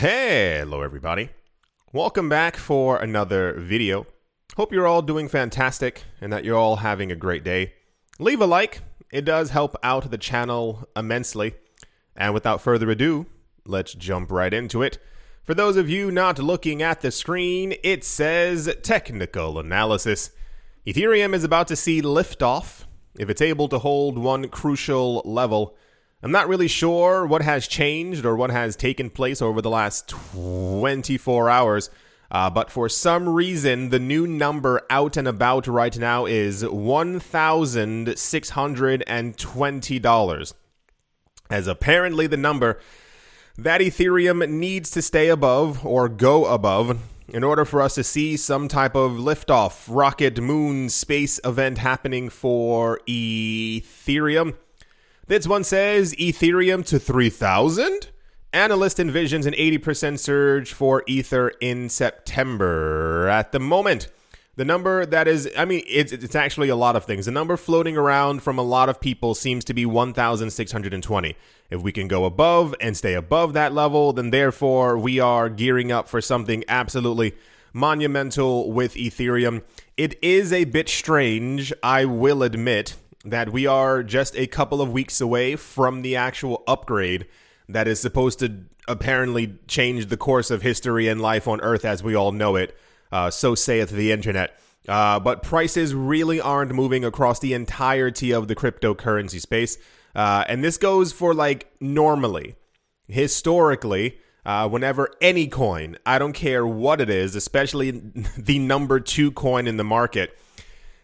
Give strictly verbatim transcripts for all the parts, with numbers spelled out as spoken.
Hello everybody, welcome back for another video. Hope you're all doing fantastic and that you're all having a great day. Leave a like, it does help out the channel immensely. And without further ado, let's jump right into it. For those of you not looking at the screen, it says technical analysis. Ethereum is about to see liftoff if it's able to hold one crucial level. I'm not really sure what has changed or what has taken place over the last twenty-four hours, uh, but for some reason, the new number out and about right now is one thousand six hundred twenty dollars, as apparently the number that Ethereum needs to stay above or go above in order for us to see some type of liftoff, rocket, moon, space event happening for Ethereum. This one says Ethereum to three thousand. Analyst envisions an eighty percent surge for Ether in September. At the moment, the number that is, I mean, it's, it's actually a lot of things. The number floating around from a lot of people seems to be one thousand six hundred twenty. If we can go above and stay above that level, then therefore we are gearing up for something absolutely monumental with Ethereum. It is a bit strange, I will admit, that we are just a couple of weeks away from the actual upgrade that is supposed to apparently change the course of history and life on Earth as we all know it, uh, so saith the internet. Uh, but prices really aren't moving across the entirety of the cryptocurrency space. Uh, and this goes for like normally, historically, uh, whenever any coin, I don't care what it is, especially the number two coin in the market,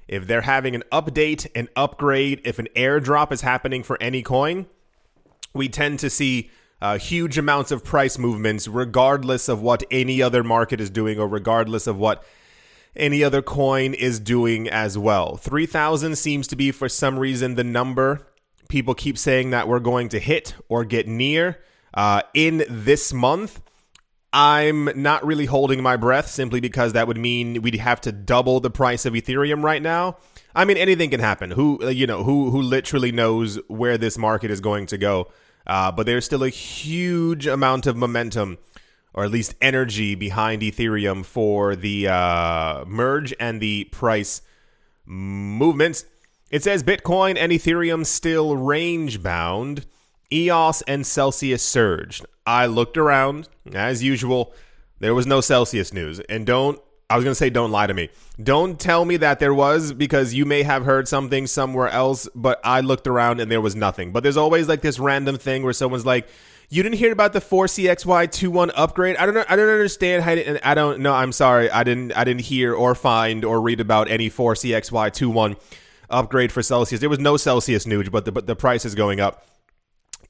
if they're having an update, an upgrade, if an airdrop is happening for any coin, we tend to see uh, huge amounts of price movements regardless of what any other market is doing or regardless of what any other coin is doing as well. three thousand seems to be, for some reason, the number people keep saying that we're going to hit or get near uh, in this month. I'm not really holding my breath simply because that would mean we'd have to double the price of Ethereum right now. I mean, anything can happen. Who, you know, who, who literally knows where this market is going to go? Uh, but there's still a huge amount of momentum, or at least energy, behind Ethereum for the uh, merge and the price movements. It says Bitcoin and Ethereum still range bound. E O S and Celsius surged. I looked around, as usual, there was no Celsius news. And don't, I was going to say don't lie to me. Don't tell me that there was, because you may have heard something somewhere else, but I looked around and there was nothing. But there's always like this random thing where someone's like, you didn't hear about the four C X Y twenty-one upgrade? I don't know. I don't understand. How to, and I don't know. I'm sorry. I didn't, I didn't hear or find or read about any four C X Y twenty-one upgrade for Celsius. There was no Celsius news, but the, but the price is going up.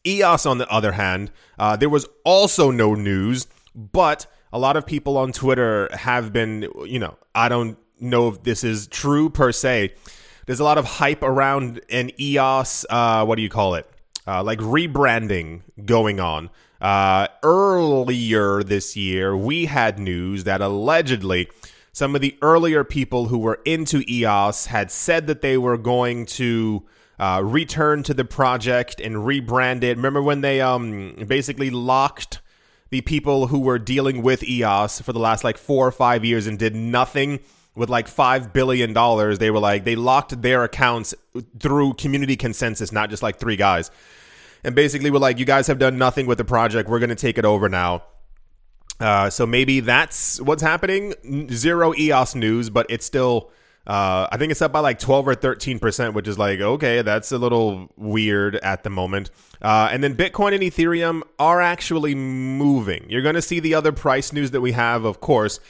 E O S, on the other hand, uh, there was also no news, but a lot of people on Twitter have been, you know, I don't know if this is true per se. There's a lot of hype around an E O S, uh, what do you call it, uh, like rebranding going on. Uh, earlier this year, we had news that allegedly some of the earlier people who were into E O S had said that they were going to Uh, return to the project and rebrand it. Remember when they um basically locked the people who were dealing with E O S for the last like four or five years and did nothing with like five billion dollars? They were like, they locked their accounts through community consensus, not just like three guys. And basically were like, you guys have done nothing with the project. We're going to take it over now. Uh, so maybe that's what's happening. Zero E O S news, but it's still... Uh, I think it's up by like twelve or thirteen percent, which is like, okay, that's a little weird at the moment. Uh, and then Bitcoin and Ethereum are actually moving. You're going to see the other price news that we have, of course.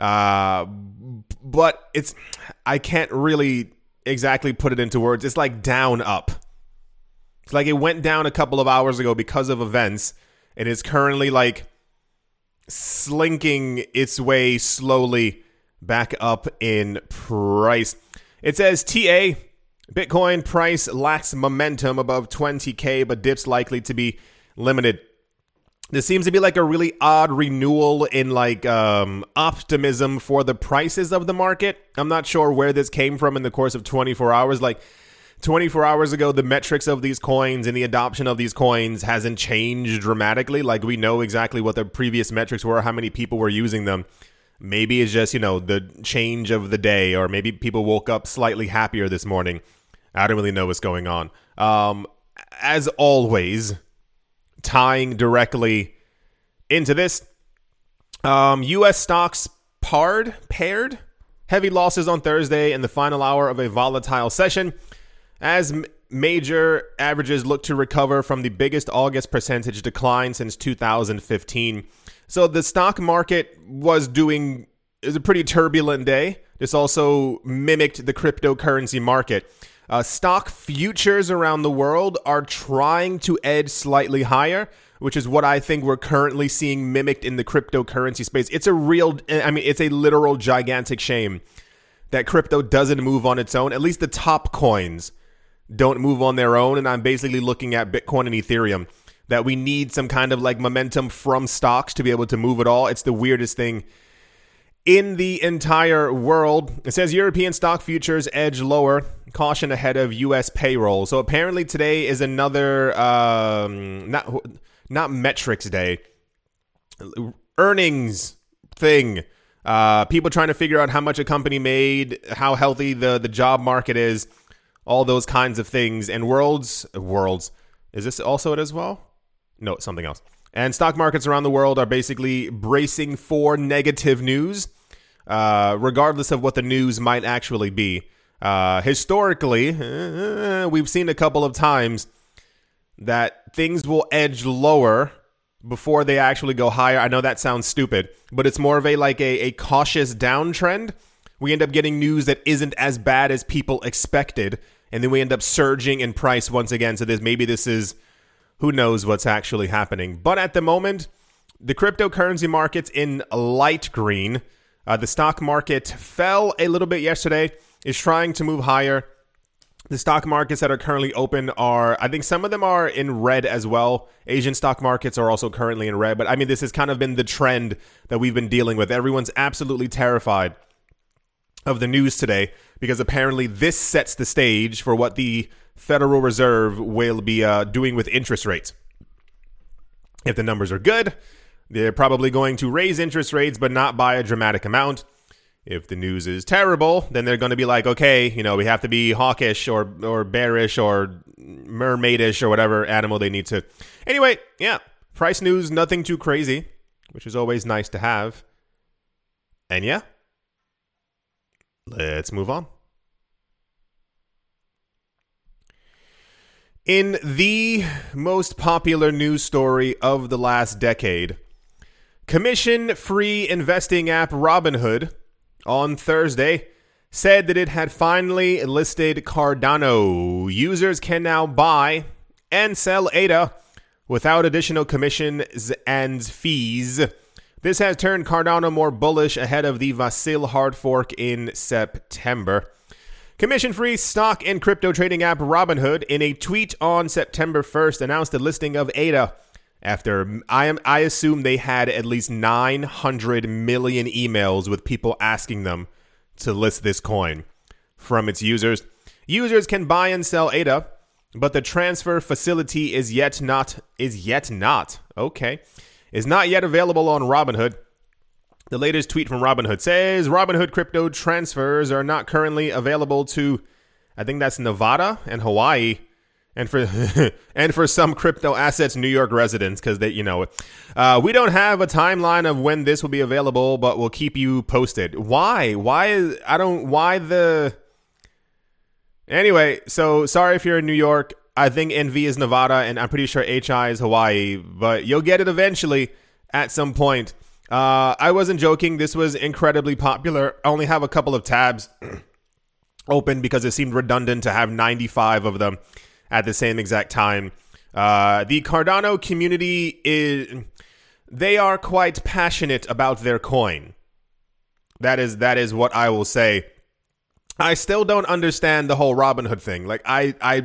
Uh, but it's, I can't really exactly put it into words. It's like down up. It's like it went down a couple of hours ago because of events, and it's currently like slinking its way slowly back up in price. It says T A, Bitcoin price lacks momentum above twenty K, but dips likely to be limited. This seems to be like a really odd renewal in like um, optimism for the prices of the market. I'm not sure where this came from in the course of twenty-four hours. Like twenty-four hours ago, the metrics of these coins and the adoption of these coins hasn't changed dramatically. Like, we know exactly what the previous metrics were, how many people were using them. Maybe it's just, you know, the change of the day, or maybe people woke up slightly happier this morning. I don't really know what's going on. Um, as always, tying directly into this, um, U S stocks paired, paired heavy losses on Thursday in the final hour of a volatile session, as m- major averages look to recover from the biggest August percentage decline since two thousand fifteen. So the stock market was doing, it was a pretty turbulent day. This also mimicked the cryptocurrency market. Uh, stock futures around the world are trying to edge slightly higher, which is what I think we're currently seeing mimicked in the cryptocurrency space. It's a real, I mean, it's a literal gigantic shame that crypto doesn't move on its own. At least the top coins don't move on their own. And I'm basically looking at Bitcoin and Ethereum, that we need some kind of like momentum from stocks to be able to move at all. It's the weirdest thing in the entire world. It says European stock futures edge lower, caution ahead of U S payroll. So apparently today is another, um, not not metrics day, earnings thing. Uh, people trying to figure out how much a company made, how healthy the, the job market is, all those kinds of things. And worlds, worlds, is this also it as well? No, it's something else. And stock markets around the world are basically bracing for negative news, uh, regardless of what the news might actually be. Uh, historically, uh, we've seen a couple of times that things will edge lower before they actually go higher. I know that sounds stupid, but it's more of a like a, a cautious downtrend. We end up getting news that isn't as bad as people expected, and then we end up surging in price once again. So this maybe this is... who knows what's actually happening. But at the moment, the cryptocurrency market's in light green. Uh, the stock market fell a little bit yesterday, is trying to move higher. The stock markets that are currently open are, I think some of them are in red as well. Asian stock markets are also currently in red. But I mean, this has kind of been the trend that we've been dealing with. Everyone's absolutely terrified of the news today, because apparently this sets the stage for what the Federal Reserve will be uh, doing with interest rates. If the numbers are good, they're probably going to raise interest rates, but not by a dramatic amount. If the news is terrible, then they're going to be like, okay, you know, we have to be hawkish or or bearish or mermaidish or whatever animal they need to. Anyway, yeah, price news, nothing too crazy, which is always nice to have. And yeah, let's move on. In the most popular news story of the last decade, commission-free investing app Robinhood on Thursday said that it had finally listed Cardano. Users can now buy and sell A D A without additional commissions and fees. This has turned Cardano more bullish ahead of the Vasil hard fork in September. Commission-free stock and crypto trading app Robinhood, in a tweet on September first, announced the listing of A D A after I am I assume they had at least nine hundred million emails with people asking them to list this coin from its users. Users can buy and sell A D A, but the transfer facility is yet not is yet not okay is not yet available on Robinhood. The latest tweet from Robinhood says, Robinhood crypto transfers are not currently available to, I think that's Nevada and Hawaii, and for and for some crypto assets, New York residents, because they, you know, uh, we don't have a timeline of when this will be available, but we'll keep you posted. Why? Why is, I don't, why the, anyway, so sorry if you're in New York, I think N V is Nevada, and I'm pretty sure H I is Hawaii, but you'll get it eventually at some point. Uh, I wasn't joking. This was incredibly popular. I only have a couple of tabs open because it seemed redundant to have ninety-five of them at the same exact time. Uh, the Cardano community is, they are quite passionate about their coin. That is, that is what I will say. I still don't understand the whole Robinhood thing. Like I, I,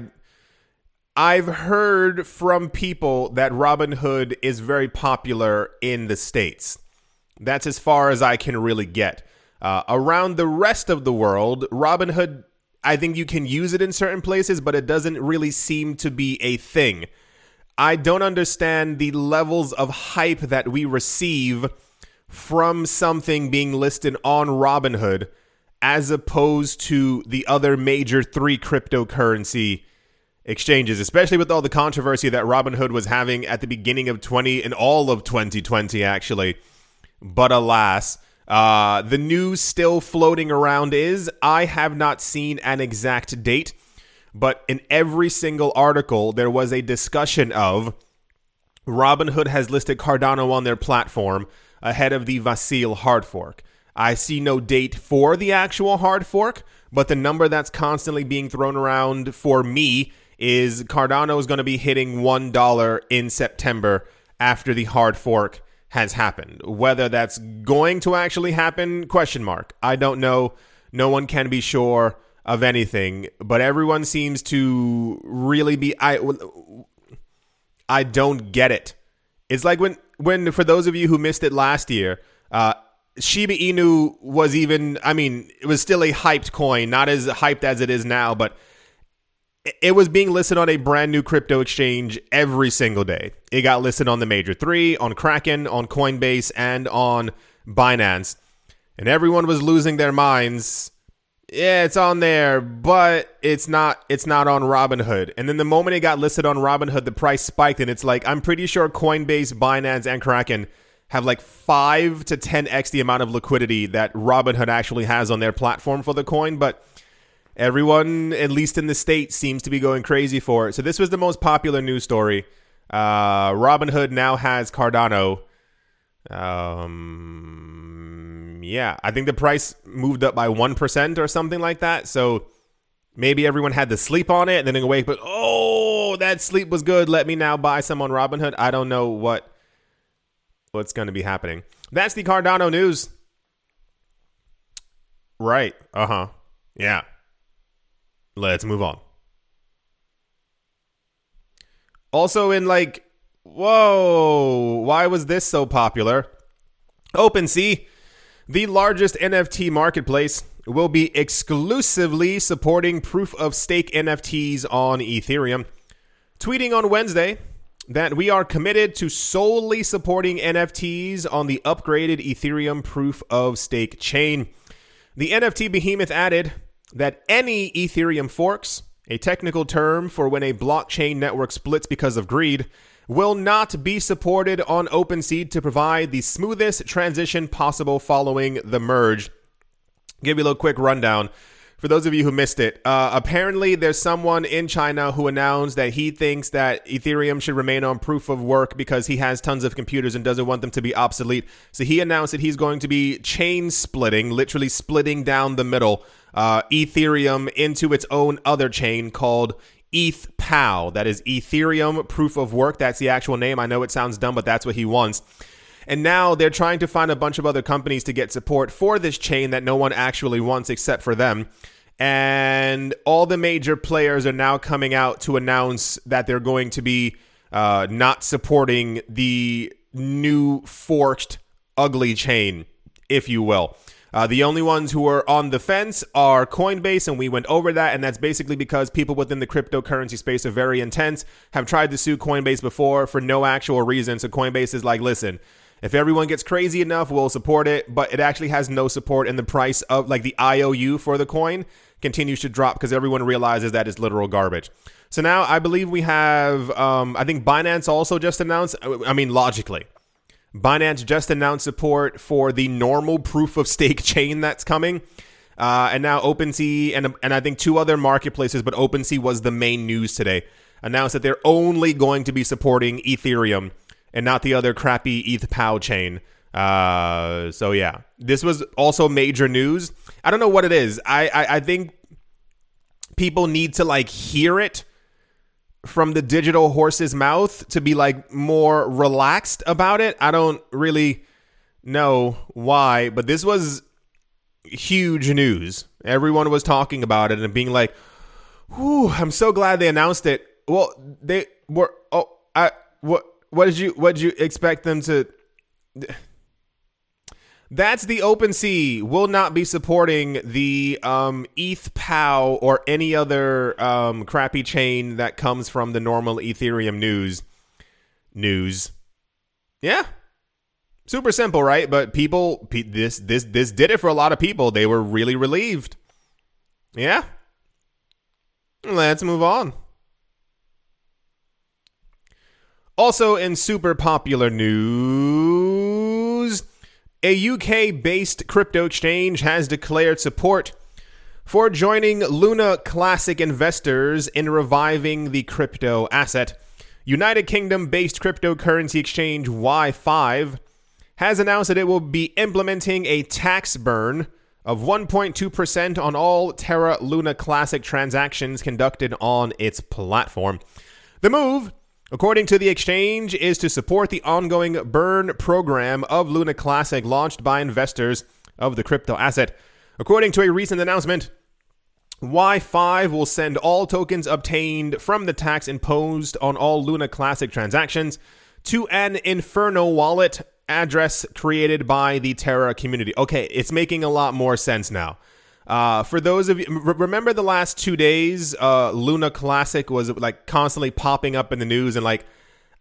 I've heard from people that Robinhood is very popular in the States. That's as far as I can really get. Uh, around the rest of the world, Robinhood, I think you can use it in certain places, but it doesn't really seem to be a thing. I don't understand the levels of hype that we receive from something being listed on Robinhood as opposed to the other major three cryptocurrency exchanges, especially with all the controversy that Robinhood was having at the beginning of twenty and all of twenty twenty, actually. But alas, uh, the news still floating around is, I have not seen an exact date, but in every single article, there was a discussion of Robinhood has listed Cardano on their platform ahead of the Vasil hard fork. I see no date for the actual hard fork, but the number that's constantly being thrown around for me is Cardano is going to be hitting one dollar in September after the hard fork has happened. Whether that's going to actually happen, question mark. I don't know. No one can be sure of anything, but everyone seems to really be... I, I don't get it. It's like when, when, for those of you who missed it last year, uh, Shiba Inu was even, I mean, it was still a hyped coin, not as hyped as it is now, but it was being listed on a brand new crypto exchange every single day. It got listed on the major three, on Kraken, on Coinbase, and on Binance. And everyone was losing their minds. Yeah, it's on there, but it's not it's not on Robinhood. And then the moment it got listed on Robinhood, the price spiked, and it's like, I'm pretty sure Coinbase, Binance, and Kraken have like five to ten x the amount of liquidity that Robinhood actually has on their platform for the coin, but everyone, at least in the States, seems to be going crazy for it. So this was the most popular news story. Uh, Robinhood now has Cardano. Um, yeah, I think the price moved up by one percent or something like that. So maybe everyone had to sleep on it and then they wake up, but oh, that sleep was good. Let me now buy some on Robinhood. I don't know what... what's going to be happening. That's the Cardano news. Right. Uh-huh. Yeah. Let's move on. Also in like, whoa, why was this so popular? OpenSea, the largest N F T marketplace, will be exclusively supporting proof-of-stake N F Ts on Ethereum. Tweeting on Wednesday that we are committed to solely supporting N F Ts on the upgraded Ethereum proof-of-stake chain. The N F T behemoth added that any Ethereum forks, a technical term for when a blockchain network splits because of greed, will not be supported on OpenSea to provide the smoothest transition possible following the merge. Give you a little quick rundown. For those of you who missed it, uh, apparently there's someone in China who announced that he thinks that Ethereum should remain on proof of work because he has tons of computers and doesn't want them to be obsolete. So he announced that he's going to be chain splitting, literally splitting down the middle, uh, Ethereum into its own other chain called EthPow. That is Ethereum proof of work. That's the actual name. I know it sounds dumb, but that's what he wants. And now they're trying to find a bunch of other companies to get support for this chain that no one actually wants except for them. And all the major players are now coming out to announce that they're going to be uh, not supporting the new forked ugly chain, if you will. Uh, the only ones who are on the fence are Coinbase, and we went over that, and that's basically because people within the cryptocurrency space are very intense, have tried to sue Coinbase before for no actual reason. So Coinbase is like, listen, if everyone gets crazy enough, we'll support it, but it actually has no support, and the price of like the I O U for the coin continues to drop because everyone realizes that it's literal garbage. So now I believe we have, um, I think Binance also just announced, I mean, logically, Binance just announced support for the normal proof-of-stake chain that's coming. Uh, and now OpenSea and, and I think two other marketplaces, but OpenSea was the main news today, announced that they're only going to be supporting Ethereum and not the other crappy EthPow chain. Uh, so yeah, this was also major news. I don't know what it is. I, I, I think people need to like hear it from the digital horse's mouth to be like more relaxed about it. I don't really know why, but this was huge news. Everyone was talking about it and being like, whew, I'm so glad they announced it. Well, they were, oh, I, what, What did you what did you expect them to... That's the OpenSea. Will not be supporting the um, EthPow or any other um, crappy chain that comes from the normal Ethereum news. News. Yeah. Super simple, right? But people, this this this did it for a lot of people. They were really relieved. Yeah. Let's move on. Also in super popular news, a U K-based crypto exchange has declared support for joining Luna Classic investors in reviving the crypto asset. United Kingdom-based cryptocurrency exchange Y five has announced that it will be implementing a tax burn of one point two percent on all Terra Luna Classic transactions conducted on its platform. The move, according to the exchange, is to support the ongoing burn program of Luna Classic launched by investors of the crypto asset. According to a recent announcement, Y five will send all tokens obtained from the tax imposed on all Luna Classic transactions to an Inferno wallet address created by the Terra community. Okay, it's making a lot more sense now. Uh, for those of you, remember the last two days, uh, Luna Classic was like constantly popping up in the news, and like,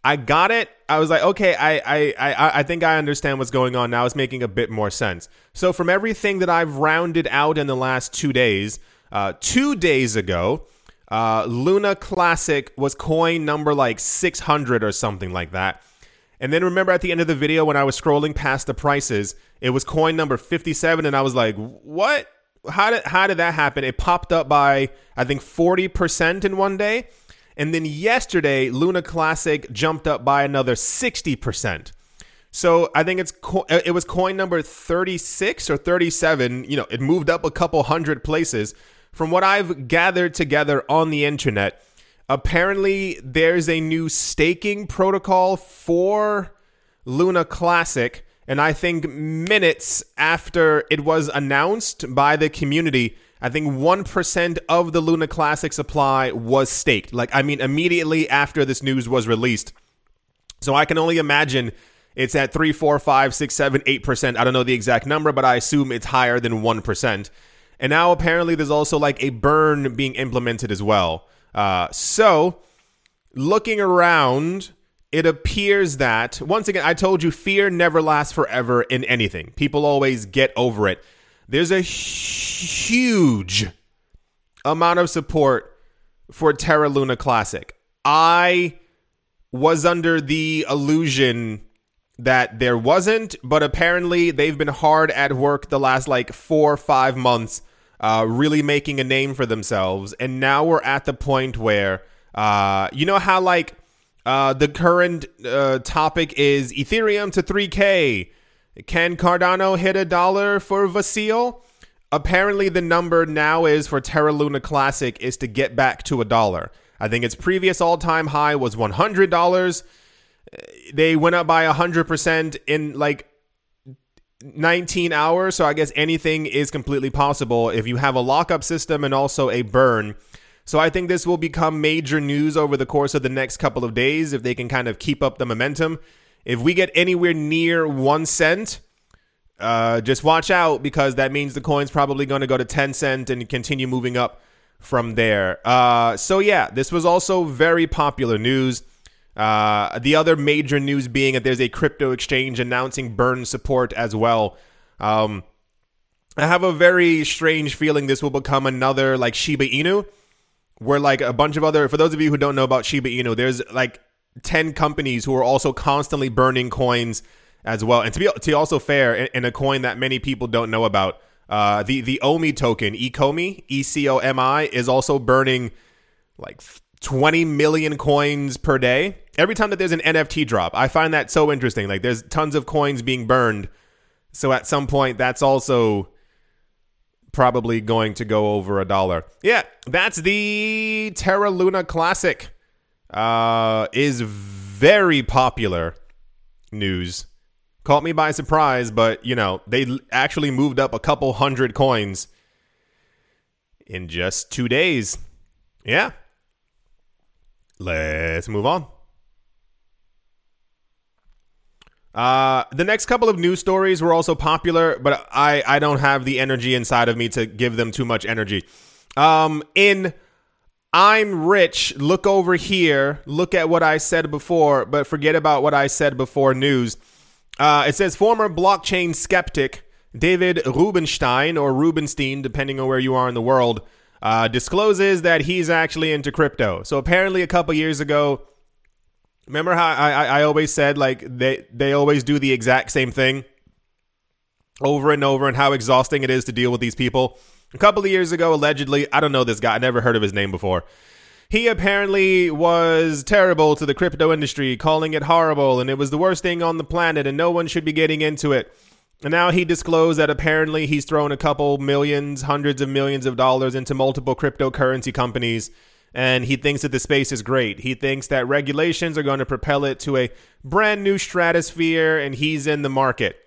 I got it. I was like, okay, I, I, I, I think I understand what's going on now. It's making a bit more sense. So from everything that I've rounded out in the last two days, uh, two days ago, uh, Luna Classic was coin number like six hundred or something like that. And then remember at the end of the video when I was scrolling past the prices, it was coin number fifty-seven, and I was like, what? How did how did that happen? It popped up by, I think, forty percent in one day. And then yesterday, Luna Classic jumped up by another sixty percent. So I think it's co- it was coin number thirty-six or thirty-seven. You know, it moved up a couple hundred places. From what I've gathered together on the internet, apparently, there's a new staking protocol for Luna Classic, and I think minutes after it was announced by the community, I think one percent of the Luna Classic supply was staked. Like, I mean, immediately after this news was released. So I can only imagine it's at three, four, five, six, seven, eight percent. I don't know the exact number, but I assume it's higher than one percent. And now apparently there's also like a burn being implemented as well. Uh, so, looking around, it appears that, once again, I told you fear never lasts forever in anything. People always get over it. There's a huge amount of support for Terra Luna Classic. I was under the illusion that there wasn't, but apparently they've been hard at work the last like four or five months. Uh, really making a name for themselves. And now we're at the point where, uh, you know how like uh, the current uh, topic is Ethereum to three K. Can Cardano hit a dollar for Vasil? Apparently the number now is for Terra Luna Classic is to get back to a dollar. I think its previous all-time high was one hundred dollars. They went up by one hundred percent in like nineteen hours, so I guess anything is completely possible if you have a lockup system and also a burn. So I think this will become major news over the course of the next couple of days if they can kind of keep up the momentum. If we get anywhere near one cent, uh, just watch out, because that means the coin's probably going to go to ten cent and continue moving up from there. Uh, so yeah, this was also very popular news. Uh, the other major news being that there's a crypto exchange announcing burn support as well. Um, I have a very strange feeling this will become another like Shiba Inu, where like a bunch of other, for those of you who don't know about Shiba Inu, there's like ten companies who are also constantly burning coins as well. And to be, to be also fair, in, in a coin that many people don't know about, uh, the, the O M I token, ECOMI, E C O M I, is also burning like twenty million coins per day. Every time that there's an N F T drop, I find that so interesting. Like, there's tons of coins being burned. So at some point, that's also probably going to go over a dollar. Yeah, that's the Terra Luna Classic. Uh, is very popular news. Caught me by surprise, but, you know, they actually moved up a couple hundred coins in just two days. Yeah. Let's move on. Uh, the next couple of news stories were also popular, but I, I don't have the energy inside of me to give them too much energy. Um, in I'm Rich, look over here, look at what I said before, but forget about what I said before news. Uh, it says former blockchain skeptic David Rubenstein, or Rubenstein, depending on where you are in the world, uh, discloses that he's actually into crypto. So apparently a couple years ago, remember how I, I always said, like, they, they always do the exact same thing over and over, and how exhausting it is to deal with these people. A couple of years ago, allegedly, I don't know this guy, I never heard of his name before. He apparently was terrible to the crypto industry, calling it horrible, and it was the worst thing on the planet, and no one should be getting into it. And now he disclosed that apparently he's thrown a couple millions, hundreds of millions of dollars into multiple cryptocurrency companies. And he thinks that the space is great. He thinks that regulations are going to propel it to a brand new stratosphere, and he's in the market.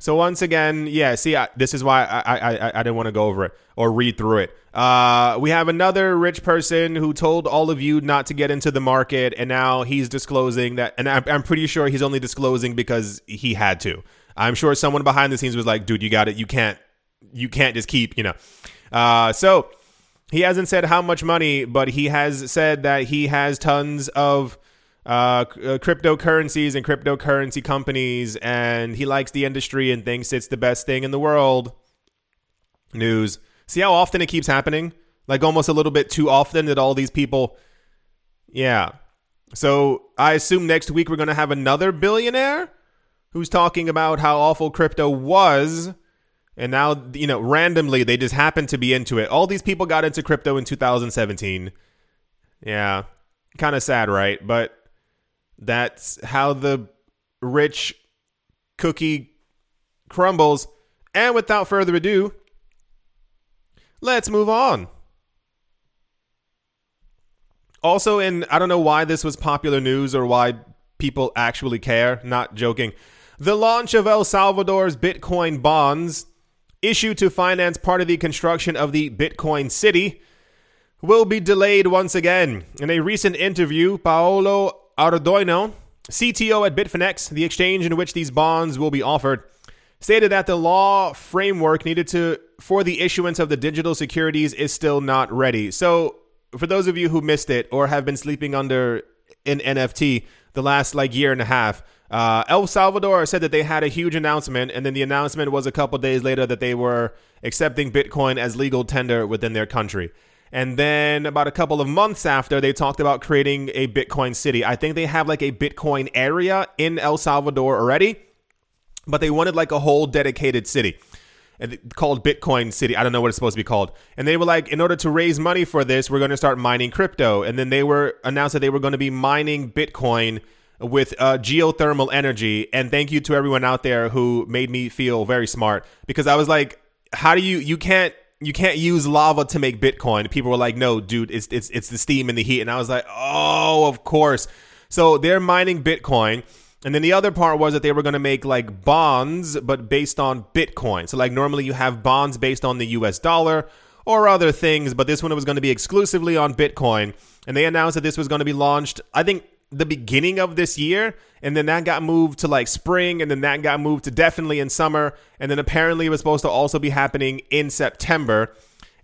So once again, yeah, see, I, this is why I, I, I didn't want to go over it or read through it. Uh, we have another rich person who told all of you not to get into the market, and now he's disclosing that. And I'm, I'm pretty sure he's only disclosing because he had to. I'm sure someone behind the scenes was like, dude, you got it. You can't, you can't just keep, you know. Uh, so... He hasn't said how much money, but he has said that he has tons of uh, cryptocurrencies and cryptocurrency companies, and he likes the industry and thinks it's the best thing in the world. News. See how often it keeps happening? Like almost a little bit too often that all these people... Yeah. So I assume next week we're going to have another billionaire who's talking about how awful crypto was. And now, you know, randomly, they just happen to be into it. All these people got into crypto in two thousand seventeen. Yeah, kind of sad, right? But that's how the rich cookie crumbles. And without further ado, let's move on. Also, in I don't know why this was popular news or why people actually care. Not joking. The launch of El Salvador's Bitcoin bonds, issued to finance part of the construction of the Bitcoin city, will be delayed once again. In a recent interview, Paolo Ardoino, C T O at Bitfinex, the exchange in which these bonds will be offered, stated that the law framework needed to for the issuance of the digital securities is still not ready. So, for those of you who missed it or have been sleeping under an N F T the last like year and a half, Uh, El Salvador said that they had a huge announcement, and then the announcement was a couple days later that they were accepting Bitcoin as legal tender within their country. And then about a couple of months after, they talked about creating a Bitcoin city. I think they have like a Bitcoin area in El Salvador already, but they wanted like a whole dedicated city called Bitcoin City. I don't know what it's supposed to be called. And they were like, in order to raise money for this, we're going to start mining crypto. And then they were announced that they were going to be mining Bitcoin with uh, geothermal energy. And thank you to everyone out there who made me feel very smart, because I was like, how do you, you can't, you can't use lava to make Bitcoin. People were like, no, dude, it's, it's, it's the steam and the heat. And I was like, oh, of course. So they're mining Bitcoin. And then the other part was that they were going to make like bonds, but based on Bitcoin. So like normally you have bonds based on the U S dollar or other things, but this one was going to be exclusively on Bitcoin. And they announced that this was going to be launched, I think, the beginning of this year, and then that got moved to like spring, and then that got moved to definitely in summer, and then apparently it was supposed to also be happening in September,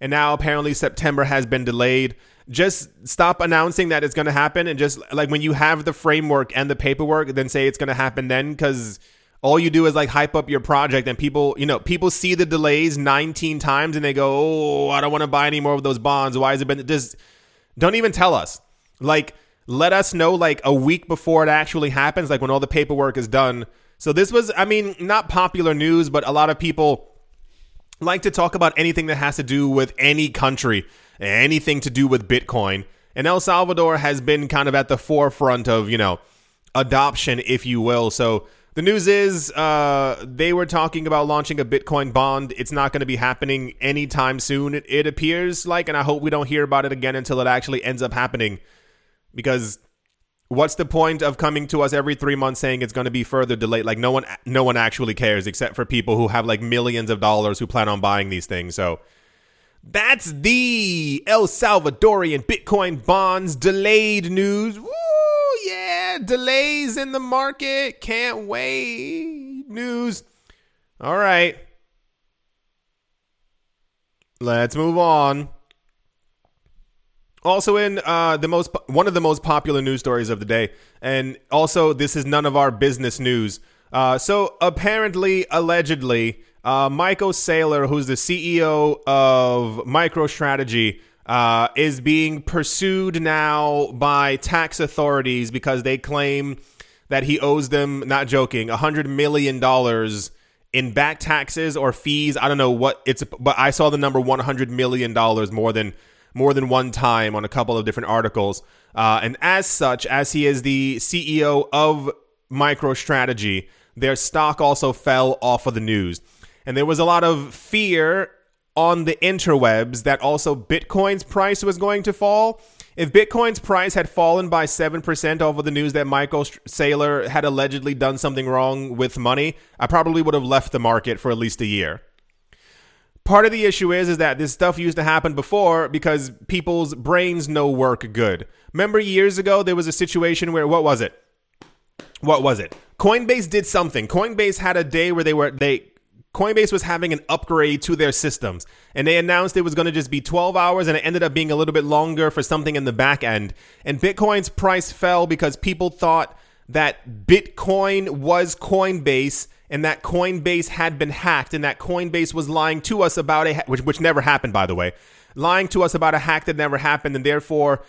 and now apparently September has been delayed. Just stop announcing that it's going to happen, and just like when you have the framework and the paperwork, then say it's going to happen then, because all you do is like hype up your project, and people, you know, people see the delays nineteen times and they go, oh, I don't want to buy any more of those bonds. Why has it been? Just don't even tell us. Like, let us know like a week before it actually happens, like when all the paperwork is done. So this was, I mean, not popular news, but a lot of people like to talk about anything that has to do with any country, anything to do with Bitcoin. And El Salvador has been kind of at the forefront of, you know, adoption, if you will. So the news is uh, they were talking about launching a Bitcoin bond. It's not going to be happening anytime soon, it, it appears like, and I hope we don't hear about it again until it actually ends up happening. Because what's the point of coming to us every three months saying it's going to be further delayed? Like no one, no one actually cares except for people who have like millions of dollars who plan on buying these things. So that's the El Salvadorian Bitcoin bonds delayed news. Woo, yeah, delays in the market. Can't wait. News. All right. Let's move on. Also in uh, the most one of the most popular news stories of the day. And also, this is none of our business news. Uh, so apparently, allegedly, uh, Michael Saylor, who's the C E O of MicroStrategy, uh, is being pursued now by tax authorities because they claim that he owes them, not joking, one hundred million dollars in back taxes or fees. I don't know what it's, but I saw the number one hundred million dollars more than more than one time on a couple of different articles. Uh, and as such, as he is the C E O of MicroStrategy, their stock also fell off of the news. And there was a lot of fear on the interwebs that also Bitcoin's price was going to fall. If Bitcoin's price had fallen by seven percent over the news that Michael Saylor had allegedly done something wrong with money, I probably would have left the market for at least a year. Part of the issue is, is that this stuff used to happen before because people's brains no work good. Remember years ago, there was a situation where, what was it? What was it? Coinbase did something. Coinbase had a day where they were they Coinbase was having an upgrade to their systems, and they announced it was going to just be twelve hours, and it ended up being a little bit longer for something in the back end. And Bitcoin's price fell because people thought that Bitcoin was Coinbase, and that Coinbase had been hacked, and that Coinbase was lying to us about a ha- which which never happened, by the way, lying to us about a hack that never happened, and therefore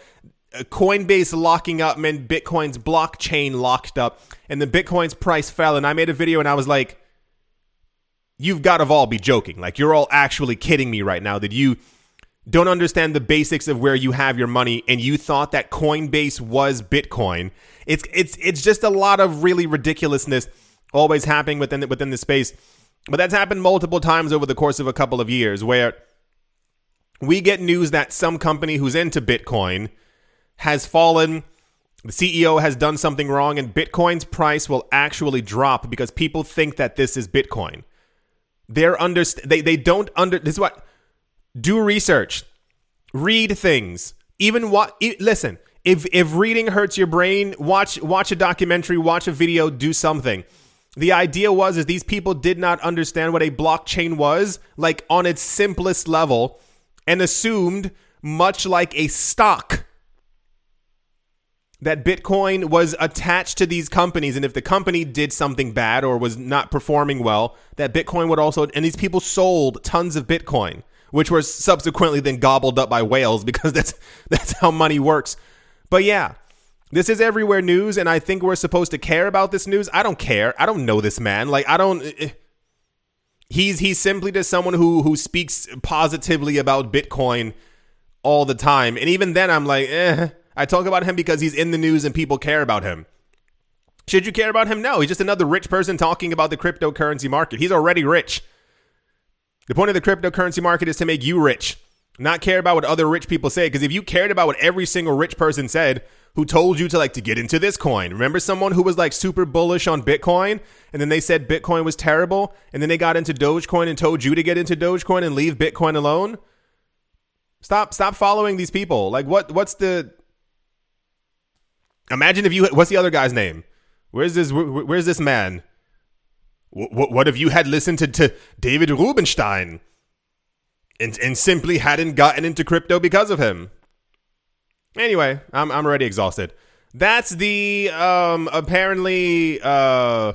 Coinbase locking up meant Bitcoin's blockchain locked up, and the Bitcoin's price fell. And I made a video and I was like, you've got to all be joking. Like, you're all actually kidding me right now that you don't understand the basics of where you have your money, and you thought that Coinbase was Bitcoin. It's it's it's just a lot of really ridiculousness always happening within the, within the space. But that's happened multiple times over the course of a couple of years, where we get news that some company who's into Bitcoin has fallen, the C E O has done something wrong, and Bitcoin's price will actually drop because people think that this is Bitcoin. They're under, they, they don't under, this is what, do research, read things, even what, listen, if if reading hurts your brain, watch watch a documentary, watch a video, do something. The idea was, is these people did not understand what a blockchain was, like on its simplest level, and assumed, much like a stock, that Bitcoin was attached to these companies, and if the company did something bad or was not performing well, that Bitcoin would also... And these people sold tons of Bitcoin, which were subsequently then gobbled up by whales, because that's that's how money works. But yeah, this is everywhere news, and I think we're supposed to care about this news. I don't care. I don't know this man. Like, I don't... He's he's simply just someone who who speaks positively about Bitcoin all the time. And even then, I'm like, eh... I talk about him because he's in the news and people care about him. Should you care about him? No, he's just another rich person talking about the cryptocurrency market. He's already rich. The point of the cryptocurrency market is to make you rich, not care about what other rich people say. Because if you cared about what every single rich person said who told you to like to get into this coin, remember someone who was like super bullish on Bitcoin, and then they said Bitcoin was terrible, and then they got into Dogecoin and told you to get into Dogecoin and leave Bitcoin alone? Stop, stop following these people. Like, what? What's the... Imagine if you... What's the other guy's name? Where's this where, Where's this man? What, what if you had listened to, to David Rubenstein and, and simply hadn't gotten into crypto because of him? Anyway, I'm I'm already exhausted. That's the um, apparently... Uh,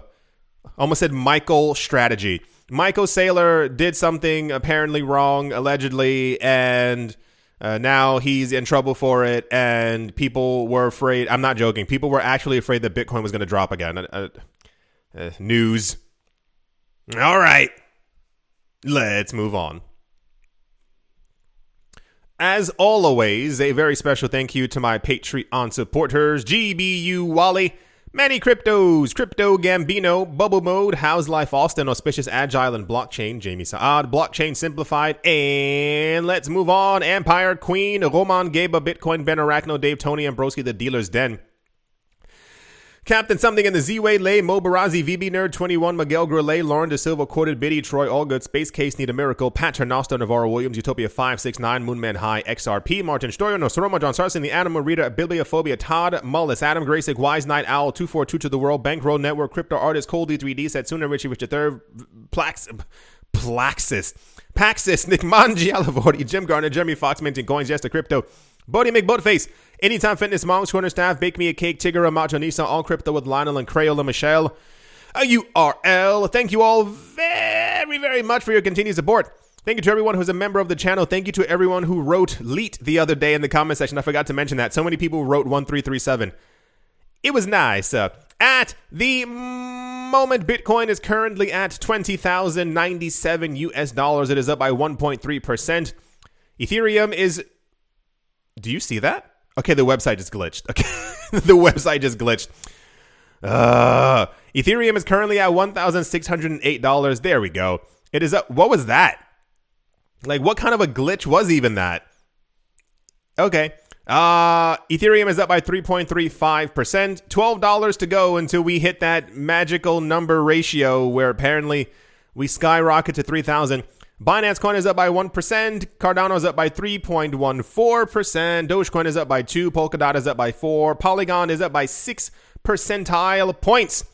almost said MicroStrategy. Michael Saylor did something apparently wrong, allegedly, and... Uh, now he's in trouble for it, and people were afraid. I'm not joking. People were actually afraid that Bitcoin was going to drop again. Uh, uh, uh, news. All right. Let's move on. As always, a very special thank you to my Patreon supporters, G B U Wally, Manny Cryptos, Crypto Gambino, Bubble Mode, How's Life Austin, Auspicious Agile and Blockchain, Jamie Saad, Blockchain Simplified, and let's move on, Empire Queen, Roman Gaba, Bitcoin Ben Arachno, Dave Tony Ambroski, The Dealer's Den, Captain Something in the Z-Way, Lay, Mo Barazzi, V B Nerd, twenty-one, Miguel Grelay, Lauren De Silva, Corded Biddy, Troy Allgood, Space Case, Need a Miracle, Pat Ternosta, Navarro Williams, Utopia five six nine, Moonman High, X R P, Martin Stoyo, Nosoroma, John Sarson, The Animal, Rita, Bibliophobia, Todd, Mullis, Adam Graysick, Wise Night Owl, two four two to the World, Bankroll Network, Crypto Artist, Cold D three D, Satsuna, Richie, Richard the third, Plax, Plaxis, Paxis, Nick Mangi, Alavorti, Jim Garner, Jeremy Fox, Minting Coins, Yes to Crypto, Bodie McBoatface, Anytime Fitness, Mom's Corner Staff, Bake Me a Cake, Tigger, Macho Nisa, All Crypto with Lionel and Crayola Michelle, a U R L. Thank you all very, very much for your continued support. Thank you to everyone who's a member of the channel. Thank you to everyone who wrote LEET the other day in the comment section. I forgot to mention that. So many people wrote one three three seven. It was nice. Uh, at the moment, Bitcoin is currently at twenty thousand ninety-seven U S dollars. It is up by one point three percent. Ethereum is... Do you see that? Okay, the website just glitched. Okay, the website just glitched. Uh, Ethereum is currently at one thousand six hundred eight dollars. There we go. It is up. What was that? Like, what kind of a glitch was even that? Okay. Uh, Ethereum is up by three point three five percent. twelve dollars to go until we hit that magical number ratio where apparently we skyrocket to three thousand. Binance Coin is up by one percent, Cardano is up by three point one four percent, Dogecoin is up by two percent, Polkadot is up by four percent, Polygon is up by six percentile points.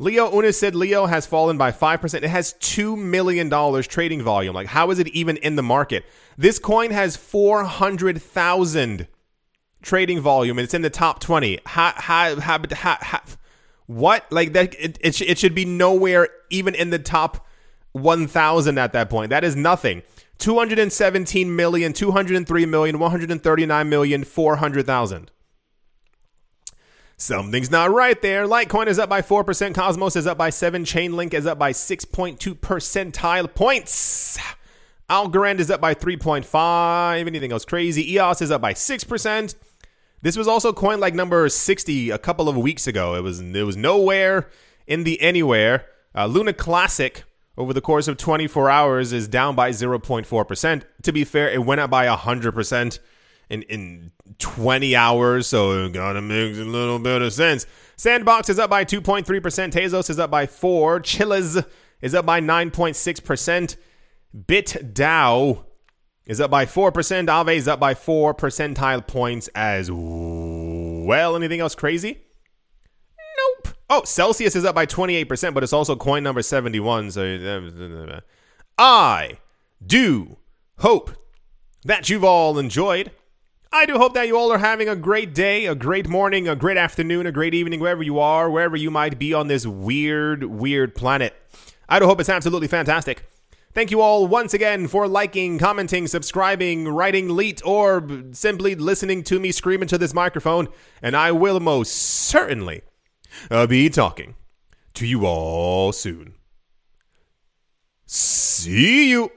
Leo Unicid Leo has fallen by five percent. It has two million dollars trading volume. Like, how is it even in the market? This coin has four hundred thousand trading volume, and it's in the top twenty. Ha, ha, ha, ha, ha. What? Like, that? It, it, it should be nowhere even in the top one thousand at that point. That is nothing. two hundred seventeen million, two hundred three million, one hundred thirty-nine million, four hundred thousand. Something's not right there. Litecoin is up by four percent. Cosmos is up by seven percent. Chainlink is up by six point two percentile points. Algorand is up by three point five percent. Anything else crazy? E O S is up by six percent. This was also coin like number sixty a couple of weeks ago. It was, it was nowhere in the anywhere. Uh, Luna Classic over the course of twenty-four hours is down by zero point four percent. To be fair, it went up by one hundred percent in, in twenty hours, so it kind of makes a little bit of sense. Sandbox is up by two point three percent. Tezos is up by four percent. Chiliz is up by nine point six percent. BitDAO is up by four percent. Ave is up by four percentile points as well. Anything else crazy? Nope. Oh, Celsius is up by twenty-eight percent, but it's also coin number seventy-one. So I do hope that you've all enjoyed. I do hope that you all are having a great day, a great morning, a great afternoon, a great evening, wherever you are, wherever you might be on this weird, weird planet. I do hope it's absolutely fantastic. Thank you all once again for liking, commenting, subscribing, writing LEET, or simply listening to me scream into this microphone. And I will most certainly... I'll be talking to you all soon. See you.